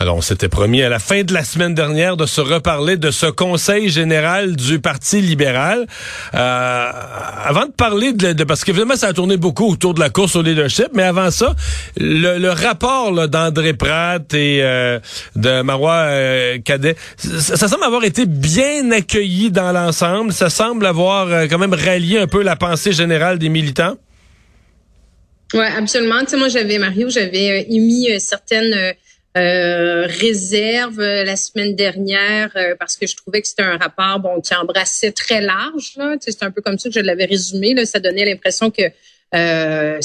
Alors, on s'était promis à la fin de la semaine dernière de se reparler de ce Conseil général du Parti libéral. Avant de parler parce qu'évidemment, ça a tourné beaucoup autour de la course au leadership, mais avant ça, le rapport d'André Pratt et de Marois Cadet, ça semble avoir été bien accueilli dans l'ensemble. Ça semble avoir quand même rallié un peu la pensée générale des militants. Ouais, absolument. Tu sais, moi, j'avais émis certaines... réserve la semaine dernière parce que je trouvais que c'était un rapport qui embrassait très large. C'est un peu comme ça que je l'avais résumé. Là. Ça donnait l'impression que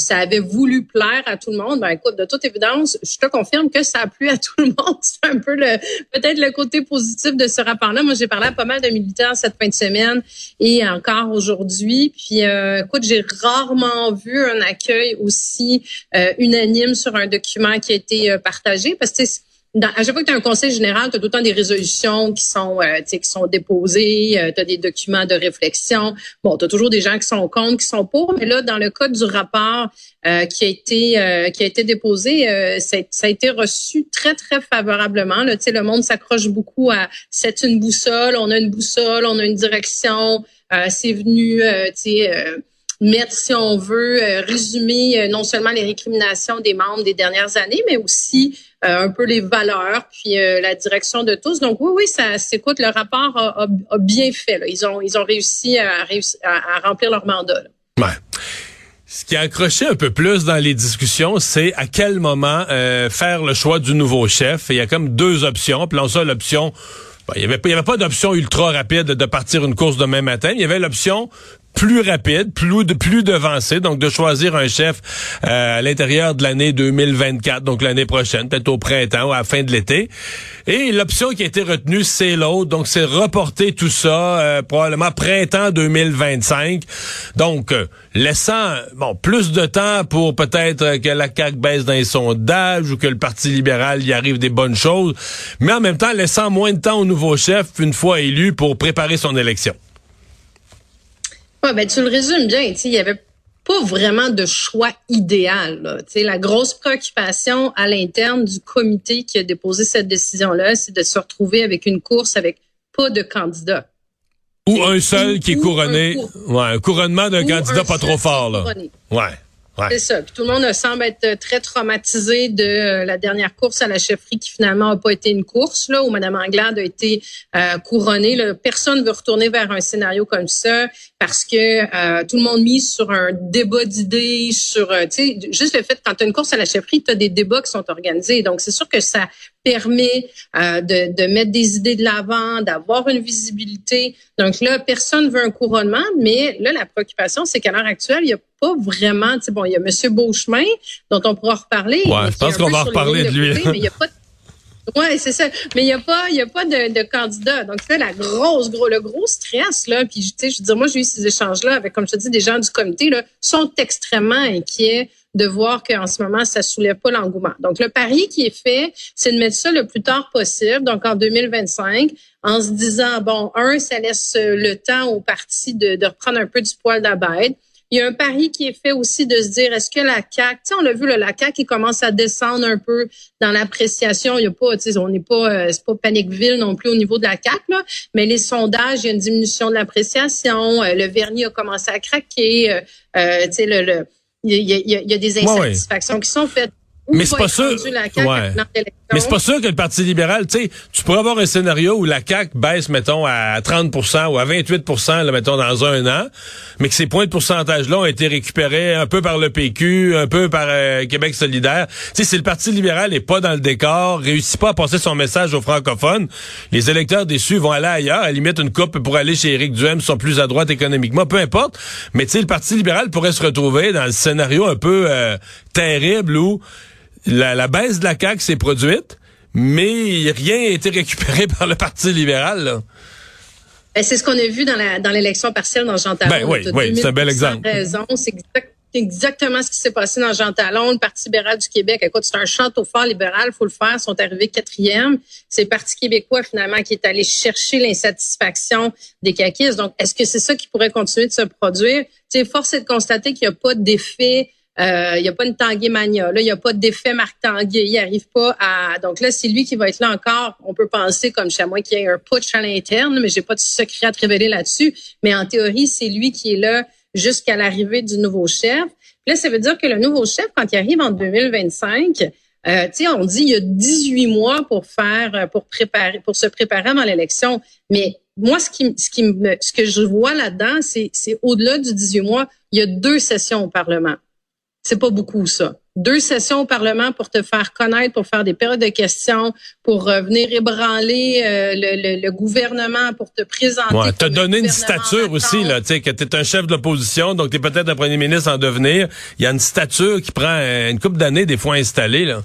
ça avait voulu plaire à tout le monde. Ben, écoute, de toute évidence, je te confirme que ça a plu à tout le monde. C'est un peu peut-être le côté positif de ce rapport-là. Moi, j'ai parlé à pas mal de militants cette fin de semaine et encore aujourd'hui. Puis, écoute, j'ai rarement vu un accueil aussi unanime sur un document qui a été partagé parce que à chaque fois que tu as un conseil général, tu as tout le temps des résolutions qui sont déposées, tu as des documents de réflexion. Bon, tu as toujours des gens qui sont contre, qui sont pour, mais là, dans le cas du rapport qui a été déposé, ça a été reçu très, très favorablement. Là, le monde s'accroche beaucoup à « c'est une boussole, on a une boussole, on a une direction, c'est venu… » mettre, si on veut, résumer non seulement les récriminations des membres des dernières années, mais aussi un peu les valeurs, puis la direction de tous. Donc oui, ça s'écoute, le rapport a bien fait. Là. Ils ont réussi à remplir leur mandat. Là. Ouais. Ce qui a accroché un peu plus dans les discussions, c'est à quel moment faire le choix du nouveau chef. Et il y a comme deux options. Puis là, ça, l'option... Il n'y avait pas d'option ultra rapide de partir une course demain matin. Il y avait l'option plus rapide, plus devancée, donc de choisir un chef à l'intérieur de l'année 2024, donc l'année prochaine, peut-être au printemps ou à la fin de l'été. Et l'option qui a été retenue, c'est l'autre, donc c'est reporter tout ça, probablement printemps 2025. Donc, laissant plus de temps pour peut-être que la CAQ baisse dans les sondages ou que le Parti libéral y arrive des bonnes choses, mais en même temps, laissant moins de temps au nouveau chef, une fois élu, pour préparer son élection. Ouais, tu le résumes bien. Il n'y avait pas vraiment de choix idéal. Là. La grosse préoccupation à l'interne du comité qui a déposé cette décision-là, c'est de se retrouver avec une course avec pas de candidat. Ou un seul qui est couronné. Un couronnement d'un candidat pas trop fort. Là. Ouais. C'est ça. Puis tout le monde semble être très traumatisé de la dernière course à la chefferie qui finalement n'a pas été une course, là, où Mme Anglade a été couronnée. Là. Personne ne veut retourner vers un scénario comme ça parce que tout le monde mise sur un débat d'idées, sur juste le fait quand tu as une course à la chefferie, tu as des débats qui sont organisés. Donc, c'est sûr que ça permet de mettre des idées de l'avant, d'avoir une visibilité. Donc là, personne ne veut un couronnement, mais là, la préoccupation, c'est qu'à l'heure actuelle, il n'y a pas vraiment... il y a M. Beauchemin, dont on pourra reparler. Ouais, je pense qu'on va reparler de lui. Mais il n'y a pas de... Oui, c'est ça. Mais il n'y a pas de candidat. Donc, là, le gros stress, là, puis, moi, j'ai eu ces échanges-là avec, comme je te dis, des gens du comité, là, sont extrêmement inquiets de voir qu'en ce moment, ça soulève pas l'engouement. Donc, le pari qui est fait, c'est de mettre ça le plus tard possible, donc en 2025, en se disant, ça laisse le temps au parti de reprendre un peu du poil de la bête. Il y a un pari qui est fait aussi de se dire, est-ce que la CAQ, on l'a vu, la CAQ qui commence à descendre un peu dans l'appréciation. Il y a pas, c'est pas Paniqueville non plus au niveau de la CAQ, là, mais les sondages, il y a une diminution de l'appréciation. Le vernis a commencé à craquer. Il y a des insatisfactions qui sont faites. Mais c'est pas sûr. Mais c'est pas sûr que le Parti libéral, tu pourrais avoir un scénario où la CAQ baisse, mettons, à 30% ou à 28%, là, mettons, dans un an, mais que ces points de pourcentage-là ont été récupérés un peu par le PQ, un peu par Québec solidaire. Si le Parti libéral n'est pas dans le décor, réussit pas à passer son message aux francophones, les électeurs déçus vont aller ailleurs, à la limite une coupe pour aller chez Éric Duhaime, sont plus à droite économiquement, peu importe, mais le Parti libéral pourrait se retrouver dans le scénario un peu terrible où la baisse de la CAQ s'est produite, mais rien n'a été récupéré par le Parti libéral. Là. C'est ce qu'on a vu dans l'élection partielle dans Jean-Talon. Oui, c'est un bel exemple. Raison, c'est exact. exactement ce qui s'est passé dans Jean-Talon, le Parti libéral du Québec. Écoute, c'est un château fort libéral, il faut le faire. Ils sont arrivés 4e. C'est le Parti québécois, finalement, qui est allé chercher l'insatisfaction des caquistes. Donc, est-ce que c'est ça qui pourrait continuer de se produire? Tu sais, force est de constater qu'il n'y a pas d'effet, il n'y a pas une Tanguay-mania. Là, il n'y a pas d'effet Marc Tanguay. Il n'arrive pas à... Donc là, c'est lui qui va être là encore. On peut penser, comme chez moi, qu'il y a un putsch à l'interne, mais j'ai pas de secret à te révéler là-dessus. Mais en théorie, c'est lui qui est là jusqu'à l'arrivée du nouveau chef. Puis là, ça veut dire que le nouveau chef, quand il arrive en 2025, tu sais, on dit il y a 18 mois pour se préparer avant l'élection. Mais moi, ce que je vois là-dedans, c'est au-delà du 18 mois, il y a 2 sessions au Parlement. C'est pas beaucoup, ça. 2 sessions au Parlement pour te faire connaître, pour faire des périodes de questions, pour venir ébranler le gouvernement, pour te présenter. Ouais, t'as donné une stature aussi, là, tu sais, que t'es un chef de l'opposition, donc t'es peut-être un premier ministre en devenir. Il y a une stature qui prend une couple d'années, des fois installée, là.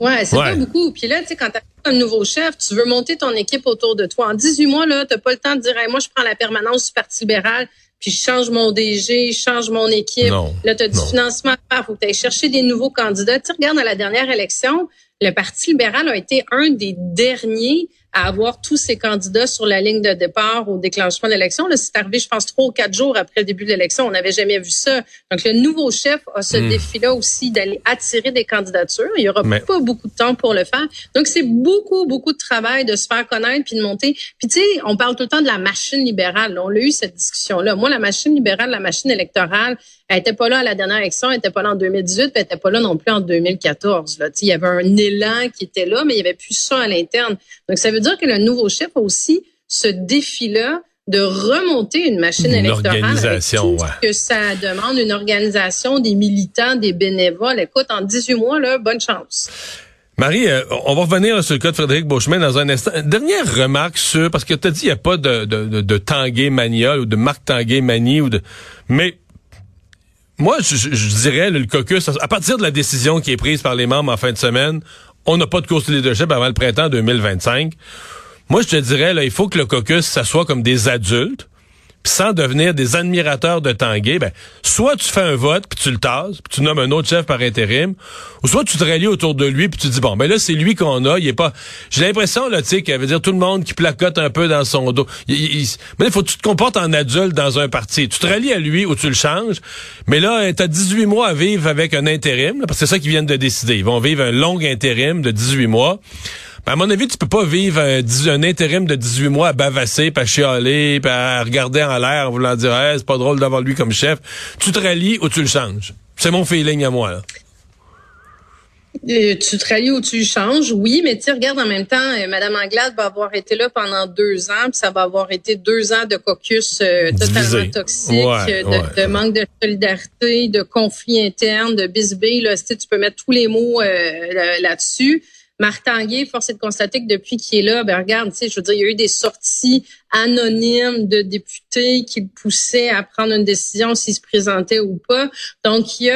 Ouais, c'est pas beaucoup. Puis là, tu sais, quand t'as un nouveau chef, tu veux monter ton équipe autour de toi. En 18 mois, là, t'as pas le temps de dire, hey, moi, je prends la permanence du Parti libéral, puis je change mon DG, je change mon équipe. Non, là, tu as du financement à faire, faut que tu ailles chercher des nouveaux candidats. Tu regardes à la dernière élection, le Parti libéral a été un des derniers à avoir tous ses candidats sur la ligne de départ au déclenchement de l'élection. Là, c'est arrivé, je pense, 3 ou 4 jours après le début de l'élection. On n'avait jamais vu ça. Donc, le nouveau chef a ce défi-là aussi d'aller attirer des candidatures. Il n'y aura pas beaucoup de temps pour le faire. Donc, c'est beaucoup, beaucoup de travail de se faire connaître puis de monter. Puis, tu sais, on parle tout le temps de la machine libérale. On l'a eu, cette discussion-là. Moi, la machine libérale, la machine électorale, elle n'était pas là à la dernière élection, elle n'était pas là en 2018, puis elle n'était pas là non plus en 2014. Là. Il y avait un élan qui était là, mais il n'y avait plus ça à l'interne. Donc, ça veut dire que le nouveau chef a aussi ce défi-là de remonter une machine électorale avec tout ce que ça demande, une organisation, des militants, des bénévoles. Écoute, en 18 mois, là, bonne chance. Marie, on va revenir sur le cas de Frédéric Beauchemin dans un instant. Dernière remarque sur, parce que tu as dit qu'il n'y a pas de Tanguay-mania ou de Marc Tanguay-manie ou de... Mais... moi, je dirais, le caucus, à partir de la décision qui est prise par les membres en fin de semaine, on n'a pas de course de leadership avant le printemps 2025. Moi, je te dirais, là, il faut que le caucus s'assoie comme des adultes, puis sans devenir des admirateurs de Tanguay. Ben, soit tu fais un vote, puis tu le tasses, puis tu nommes un autre chef par intérim, ou soit tu te rallies autour de lui, puis tu dis, bon, ben là, c'est lui qu'on a, il est pas... J'ai l'impression, là, tu sais, qu'il veut dire tout le monde qui placote un peu dans son dos. Mais il faut que tu te comportes en adulte dans un parti. Tu te rallies à lui ou tu le changes, mais là, t'as 18 mois à vivre avec un intérim, là, parce que c'est ça qu'ils viennent de décider. Ils vont vivre un long intérim de 18 mois. Ben à mon avis, tu peux pas vivre un intérim de 18 mois à bavasser, puis à chialer, puis à regarder en l'air en voulant dire hey, « c'est pas drôle d'avoir lui comme chef ». Tu te rallies ou tu le changes? C'est mon feeling à moi, là. Tu te rallies ou tu le changes, oui, mais tu regardes en même temps, Mme Anglade va avoir été là pendant 2 ans, puis ça va avoir été 2 ans de caucus totalement toxique, de manque de solidarité, de conflits internes, de bisbilles. Tu peux mettre tous les mots là-dessus. Marc Tanguay, force est de constater que depuis qu'il est là, ben regarde, tu sais, je veux dire, il y a eu des sorties anonymes de députés qui le poussaient à prendre une décision s'il se présentait ou pas. Donc il y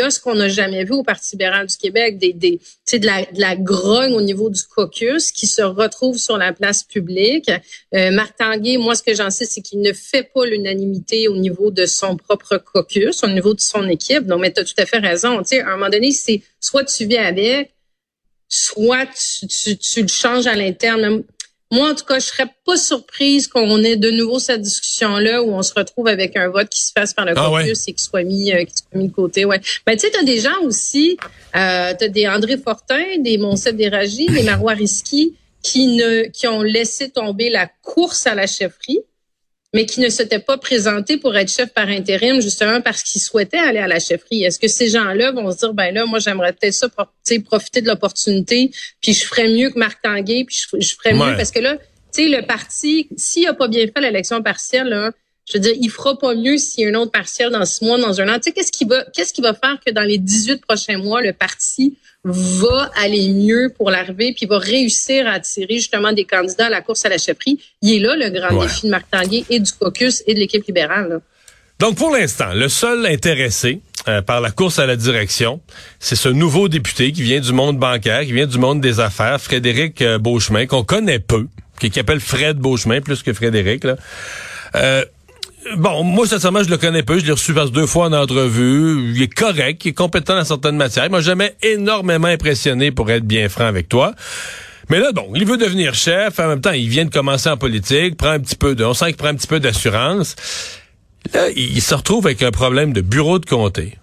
a ce qu'on n'a jamais vu au Parti libéral du Québec, des tu sais, de la grogne au niveau du caucus qui se retrouve sur la place publique. Marc Tanguay, moi ce que j'en sais, c'est qu'il ne fait pas l'unanimité au niveau de son propre caucus, au niveau de son équipe. Donc mais tu as tout à fait raison, tu sais, à un moment donné, c'est soit tu vis avec, soit tu le changes à l'interne. Moi, en tout cas, je serais pas surprise qu'on ait de nouveau cette discussion-là où on se retrouve avec un vote qui se fasse par le caucus et qui soit mis de côté. Ouais. Ben, tu sais, t'as des gens aussi, t'as des André Fortin, des Monsef Derraji, des Marwah Rizqy qui ont laissé tomber la course à la chefferie, mais qui ne s'étaient pas présentés pour être chef par intérim, justement parce qu'ils souhaitaient aller à la chefferie. Est-ce que ces gens-là vont se dire, ben là, moi, j'aimerais peut-être ça, profiter de l'opportunité, puis je ferais mieux que Marc Tanguay, puis je ferais mieux, parce que là, tu sais, le parti, s'il a pas bien fait l'élection partielle, là, je veux dire, il fera pas mieux s'il y a une autre partielle dans 6 mois, dans 1 an. Tu sais, qu'est-ce qui va faire que dans les 18 prochains mois, le parti va aller mieux pour l'arrivée, puis va réussir à attirer justement des candidats à la course à la chefferie? Il est là le grand défi de Marc Tanguay et du caucus et de l'équipe libérale. Là. Donc pour l'instant, le seul intéressé par la course à la direction, c'est ce nouveau député qui vient du monde bancaire, qui vient du monde des affaires, Frédéric Beauchemin, qu'on connaît peu, qui appelle Fred Beauchemin plus que Frédéric, là. Bon, moi, sincèrement, je le connais peu. Je l'ai reçu deux fois en entrevue. Il est correct, il est compétent dans certaines matières. Il m'a jamais énormément impressionné, pour être bien franc avec toi. Mais là, bon, il veut devenir chef. En même temps, il vient de commencer en politique. On sent qu'il prend un petit peu d'assurance. Là, il se retrouve avec un problème de bureau de comté.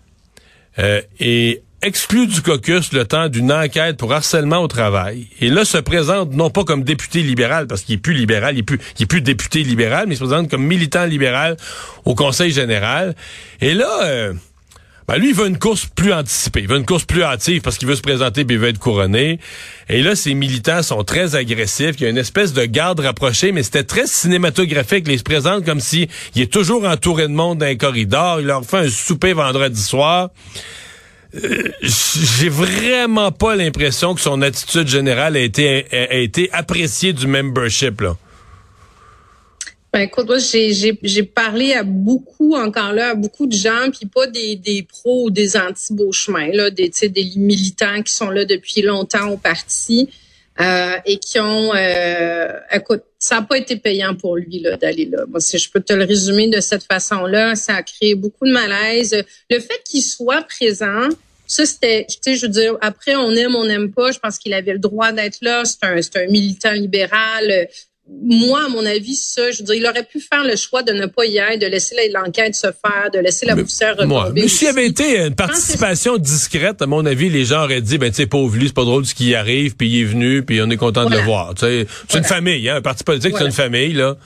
Et exclu du caucus le temps d'une enquête pour harcèlement au travail. Et là, se présente non pas comme député libéral, parce qu'il est plus libéral, il est plus député libéral, mais il se présente comme militant libéral au Conseil général. Et là, lui, il veut une course plus anticipée, il veut une course plus hâtive, parce qu'il veut se présenter puis il veut être couronné. Et là, ces militants sont très agressifs, il y a une espèce de garde rapprochée, mais c'était très cinématographique. Là, il se présente comme s'il est toujours entouré de monde dans un corridor, il leur fait un souper vendredi soir. J'ai vraiment pas l'impression que son attitude générale a été appréciée du membership, là. Ben écoute, moi, j'ai parlé à beaucoup de gens, puis pas des pros ou des anti-Beauchemin, là, des militants qui sont là depuis longtemps au parti et qui ont... écoute, ça n'a pas été payant pour lui là d'aller là. Moi, si je peux te le résumer de cette façon-là, ça a créé beaucoup de malaise. Le fait qu'il soit présent... Ça, c'était, je veux dire, après, on aime, on n'aime pas. Je pense qu'il avait le droit d'être là. C'est un militant libéral. Moi, à mon avis, ça, je veux dire, il aurait pu faire le choix de ne pas y aller, de laisser l'enquête se faire, de laisser la poussière retomber. Mais s'il avait été une participation discrète, à mon avis, les gens auraient dit, ben, tu sais, pauvre lui, c'est pas drôle ce qui arrive, puis il est venu, puis on est content de le voir. T'sais, c'est une famille, hein. Un parti politique, c'est une famille, là.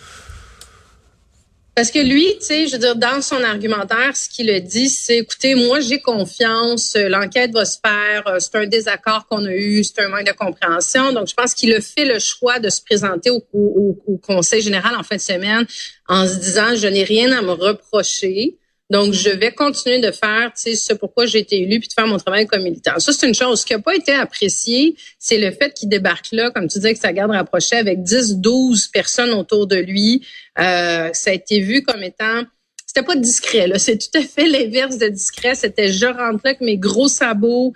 Parce que lui, tu sais, je veux dire, dans son argumentaire, ce qu'il a dit, c'est, écoutez, moi, j'ai confiance, l'enquête va se faire, c'est un désaccord qu'on a eu, c'est un manque de compréhension. Donc, je pense qu'il a fait le choix de se présenter au Conseil général en fin de semaine en se disant, je n'ai rien à me reprocher. Donc, je vais continuer de faire, tu sais, ce pourquoi j'ai été élu puis de faire mon travail comme militant. Ça, c'est une chose. Ce qui n'a pas été apprécié, c'est le fait qu'il débarque là, comme tu disais, que sa garde rapprochée avec 10-12 personnes autour de lui. Ça a été vu comme étant... C'était pas discret, là. C'est tout à fait l'inverse de discret. C'était je rentre là avec mes gros sabots.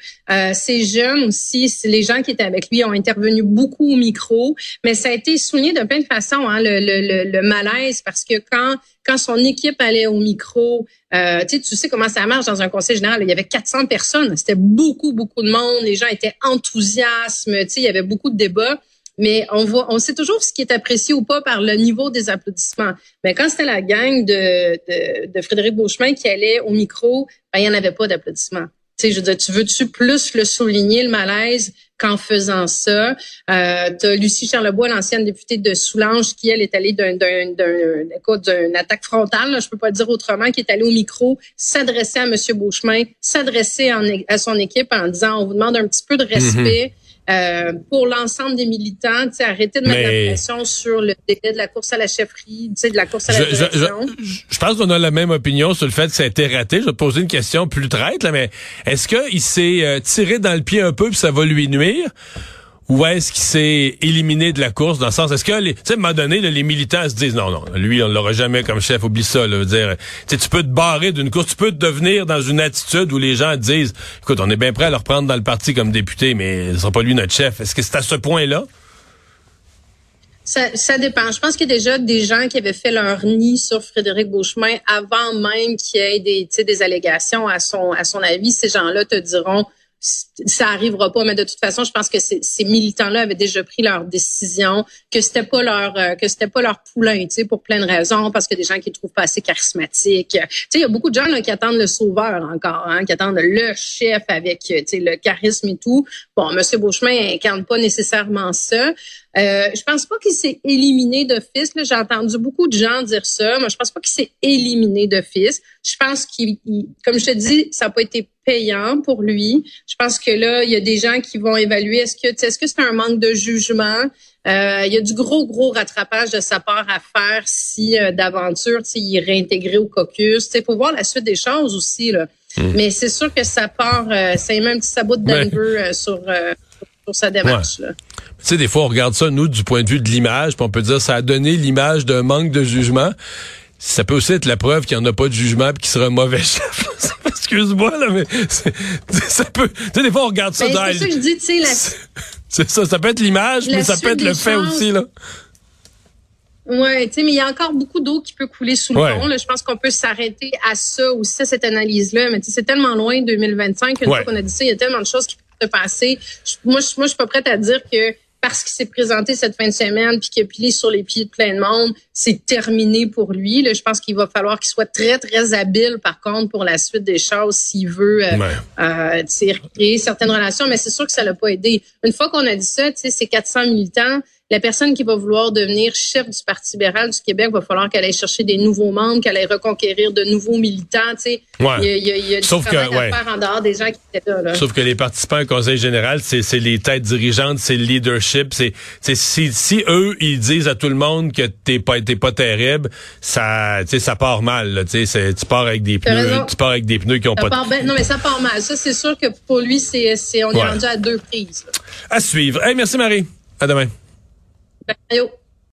Ces jeunes aussi, les gens qui étaient avec lui ont intervenu beaucoup au micro. Mais ça a été souligné de plein de façons, hein, le malaise, parce que quand son équipe allait au micro, tu sais comment ça marche dans un conseil général. Il y avait 400 personnes. C'était beaucoup de monde. Les gens étaient enthousiastes. Tu sais, il y avait beaucoup de débats. Mais on sait toujours ce qui est apprécié ou pas par le niveau des applaudissements. Mais quand c'était la gang de Frédéric Beauchemin qui allait au micro, ben, il n'y en avait pas d'applaudissements. Tu sais, je veux dire, tu veux-tu plus le souligner, le malaise, qu'en faisant ça? T'as Lucie Charlebois, l'ancienne députée de Soulanges, qui, elle, est allée d'une attaque frontale, là, je peux pas le dire autrement, qui est allée au micro, s'adresser à M. Beauchemin, s'adresser à son équipe en disant, on vous demande un petit peu de respect. Pour l'ensemble des militants, tu sais, arrêtez de mettre la pression sur le délai de la course à la chefferie, tu sais, de la course à la direction. Je pense qu'on a la même opinion sur le fait que ça a été raté. Je vais te poser une question plus traite, là, mais est-ce qu'il s'est tiré dans le pied un peu puis ça va lui nuire? Ou est-ce qu'il s'est éliminé de la course dans le sens, est-ce que, tu sais, à un moment donné, là, les militants se disent, non, lui, on l'aura jamais comme chef, oublie ça, là, veut dire, tu sais, tu peux te barrer d'une course, tu peux te devenir dans une attitude où les gens disent, écoute, on est bien prêt à le reprendre dans le parti comme député, mais ce sera pas lui notre chef. Est-ce que c'est à ce point-là? Ça dépend. Je pense qu'il y a déjà des gens qui avaient fait leur nid sur Frédéric Beauchemin avant même qu'il y ait des allégations à son avis. Ces gens-là te diront, ça arrivera pas, mais de toute façon, je pense que ces militants-là avaient déjà pris leur décision, que c'était pas leur poulain, tu sais, pour plein de raisons, parce que des gens qui le trouvent pas assez charismatique. Tu sais, il y a beaucoup de gens là qui attendent le sauveur encore, hein, qui attendent le chef avec, tu sais, le charisme et tout. Bon, M. Beauchemin incarne pas nécessairement ça. Je pense pas qu'il s'est éliminé d'office. Là, j'ai entendu beaucoup de gens dire ça. Moi, je pense pas qu'il s'est éliminé d'office. Je pense qu'il, comme je te dis, ça n'a pas été payant pour lui. Je pense que là, il y a des gens qui vont évaluer est-ce que c'est un manque de jugement. Il y a du gros rattrapage de sa part à faire si d'aventure, il est réintégré au caucus. Il faut voir la suite des choses aussi, là. Mais c'est sûr que ça part, c'est même un petit sabot de Denver sur sa démarche, là. Tu sais, des fois, on regarde ça, nous, du point de vue de l'image, puis on peut dire ça a donné l'image d'un manque de jugement. Ça peut aussi être la preuve qu'il n'y en a pas de jugement et qu'il sera un mauvais chef. Excuse-moi, là, mais ça peut... Tu sais, des fois, on regarde ça dans... C'est ça que je dis, tu sais... Ça peut être l'image, mais ça peut être le fait aussi, là. Oui, tu sais, mais il y a encore beaucoup d'eau qui peut couler sous le pont. Je pense qu'on peut s'arrêter à ça aussi, cette analyse-là. Mais tu sais, c'est tellement loin, 2025, une fois qu'on a dit ça, il y a tellement de choses qui peuvent se passer. Moi, je suis pas prête à dire que parce qu'il s'est présenté cette fin de semaine puis qu'il a pilé sur les pieds de plein de monde, c'est terminé pour lui. Là, je pense qu'il va falloir qu'il soit très, très habile, par contre, pour la suite des choses s'il veut recréer certaines relations. Mais c'est sûr que ça l'a pas aidé. Une fois qu'on a dit ça, tu sais, c'est 400 militants. La personne qui va vouloir devenir chef du Parti libéral du Québec, va falloir qu'elle aille chercher des nouveaux membres, qu'elle aille reconquérir de nouveaux militants. Tu sais, il y a sauf du travail à faire en dehors des gens qui étaient là. Sauf que les participants au Conseil général, c'est les têtes dirigeantes, c'est le leadership. Si eux, ils disent à tout le monde que t'es pas terrible, ça part mal. Tu pars avec des pneus, qui ont ça pas. Non, mais ça part mal. Ça, c'est sûr que pour lui, on est rendu à 2 prises. Là. À suivre. Hey, merci Marie. À demain. Allô.